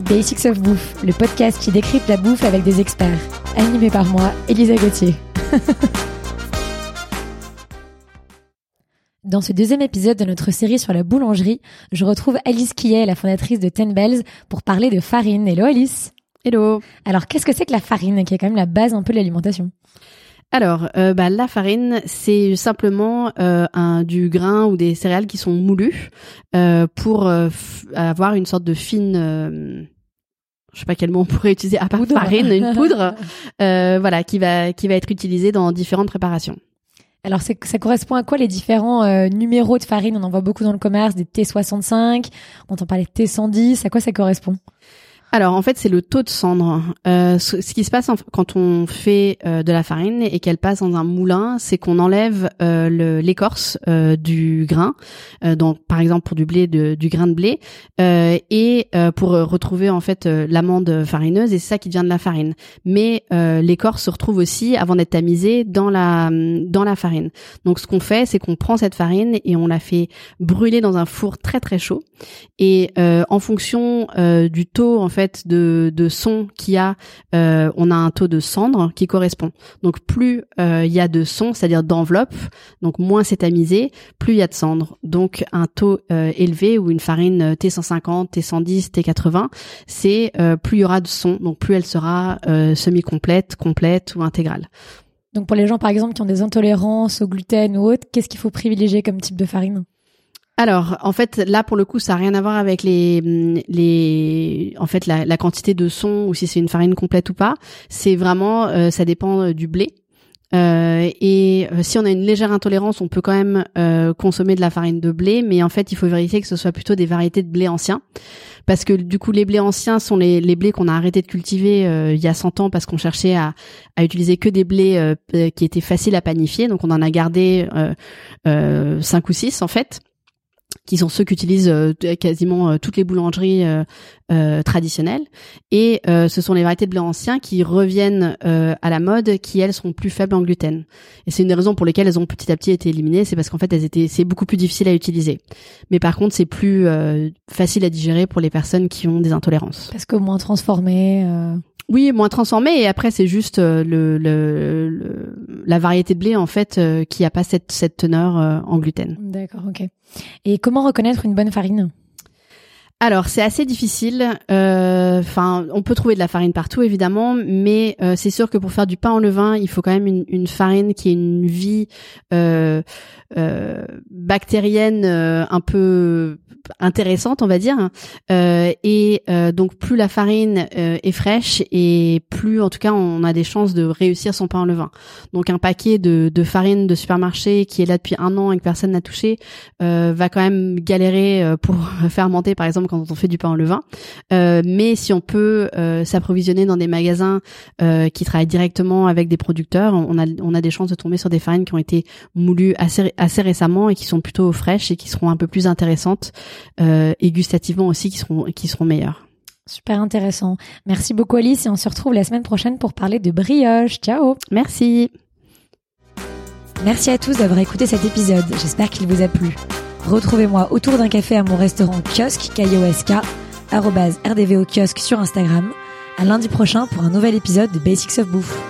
Basics of Bouffe, le podcast qui décrypte la bouffe avec des experts. Animé par moi, Elisa Gauthier. Dans ce deuxième épisode de notre série sur la boulangerie, je retrouve Alice Quillet, la fondatrice de Ten Bells, pour parler de farine. Hello Alice. Hello. Alors qu'est-ce que c'est que la farine, qui est quand même la base un peu de l'alimentation ? Alors, la farine, c'est simplement du grain ou des céréales qui sont moulues pour avoir une sorte de fine... je sais pas quel mot on pourrait utiliser à part poudre. Farine, une poudre, qui va être utilisée dans différentes préparations. Alors, ça correspond à quoi les différents numéros de farine ? On en voit beaucoup dans le commerce, des T65, on entend parler de T110, à quoi ça correspond ? Alors en fait c'est le taux de cendre. Ce qui se passe quand on fait de la farine et qu'elle passe dans un moulin, c'est qu'on enlève l'écorce du grain, donc par exemple pour du grain de blé, et pour retrouver en fait l'amande farineuse, et c'est ça qui devient de la farine. Mais l'écorce se retrouve aussi avant d'être tamisée dans la farine. Donc ce qu'on fait, c'est qu'on prend cette farine et on la fait brûler dans un four très très chaud, et en fonction du taux en fait de son qu'il y a, on a un taux de cendre qui correspond. Donc plus il y a de son, c'est-à-dire d'enveloppe, donc moins c'est tamisé, plus il y a de cendre. Donc un taux élevé, ou une farine T150, T110, T80, c'est plus il y aura de son, donc plus elle sera semi-complète, complète ou intégrale. Donc pour les gens par exemple qui ont des intolérances au gluten ou autre, qu'est-ce qu'il faut privilégier comme type de farine ? Alors, en fait, là, pour le coup, ça n'a rien à voir avec la quantité de son, ou si c'est une farine complète ou pas. C'est vraiment, ça dépend du blé. Et si on a une légère intolérance, on peut quand même consommer de la farine de blé, mais en fait il faut vérifier que ce soit plutôt des variétés de blé anciens, parce que du coup les blés anciens sont les blés qu'on a arrêté de cultiver il y a 100 ans, parce qu'on cherchait à utiliser que des blés qui étaient faciles à panifier, donc on en a gardé 5 ou 6 en fait, qui sont ceux qu'utilisent quasiment toutes les boulangeries traditionnelles. Et ce sont les variétés de blé anciens qui reviennent à la mode, qui elles sont plus faibles en gluten. Et c'est une des raisons pour lesquelles elles ont petit à petit été éliminées, c'est parce qu'en fait c'est beaucoup plus difficile à utiliser. Mais par contre c'est plus facile à digérer pour les personnes qui ont des intolérances. Parce que moins transformé... Oui, moins transformé, et après c'est juste la variété de blé en fait qui a pas cette teneur en gluten. D'accord, ok. Et comment reconnaître une bonne farine ? Alors c'est assez difficile. On peut trouver de la farine partout évidemment, mais c'est sûr que pour faire du pain en levain, il faut quand même une farine qui ait une vie bactérienne un peu intéressante, on va dire. Donc plus la farine est fraîche, et plus en tout cas on a des chances de réussir son pain en levain. Donc un paquet de farine de supermarché qui est là depuis 1 an et que personne n'a touché va quand même galérer pour fermenter par exemple quand on fait du pain en levain. Mais si on peut s'approvisionner dans des magasins qui travaillent directement avec des producteurs, on a des chances de tomber sur des farines qui ont été moulues assez récemment et qui sont plutôt fraîches et qui seront un peu plus intéressantes. Et gustativement aussi qui seront meilleurs. Super intéressant. Merci beaucoup Alice, et on se retrouve la semaine prochaine pour parler de brioche. Ciao. Merci. Merci à tous d'avoir écouté cet épisode. J'espère qu'il vous a plu. Retrouvez-moi autour d'un café à mon restaurant Kiosque, K-I-O-S-K, @rdvokiosque sur Instagram. À lundi prochain pour un nouvel épisode de Basics of Bouffe.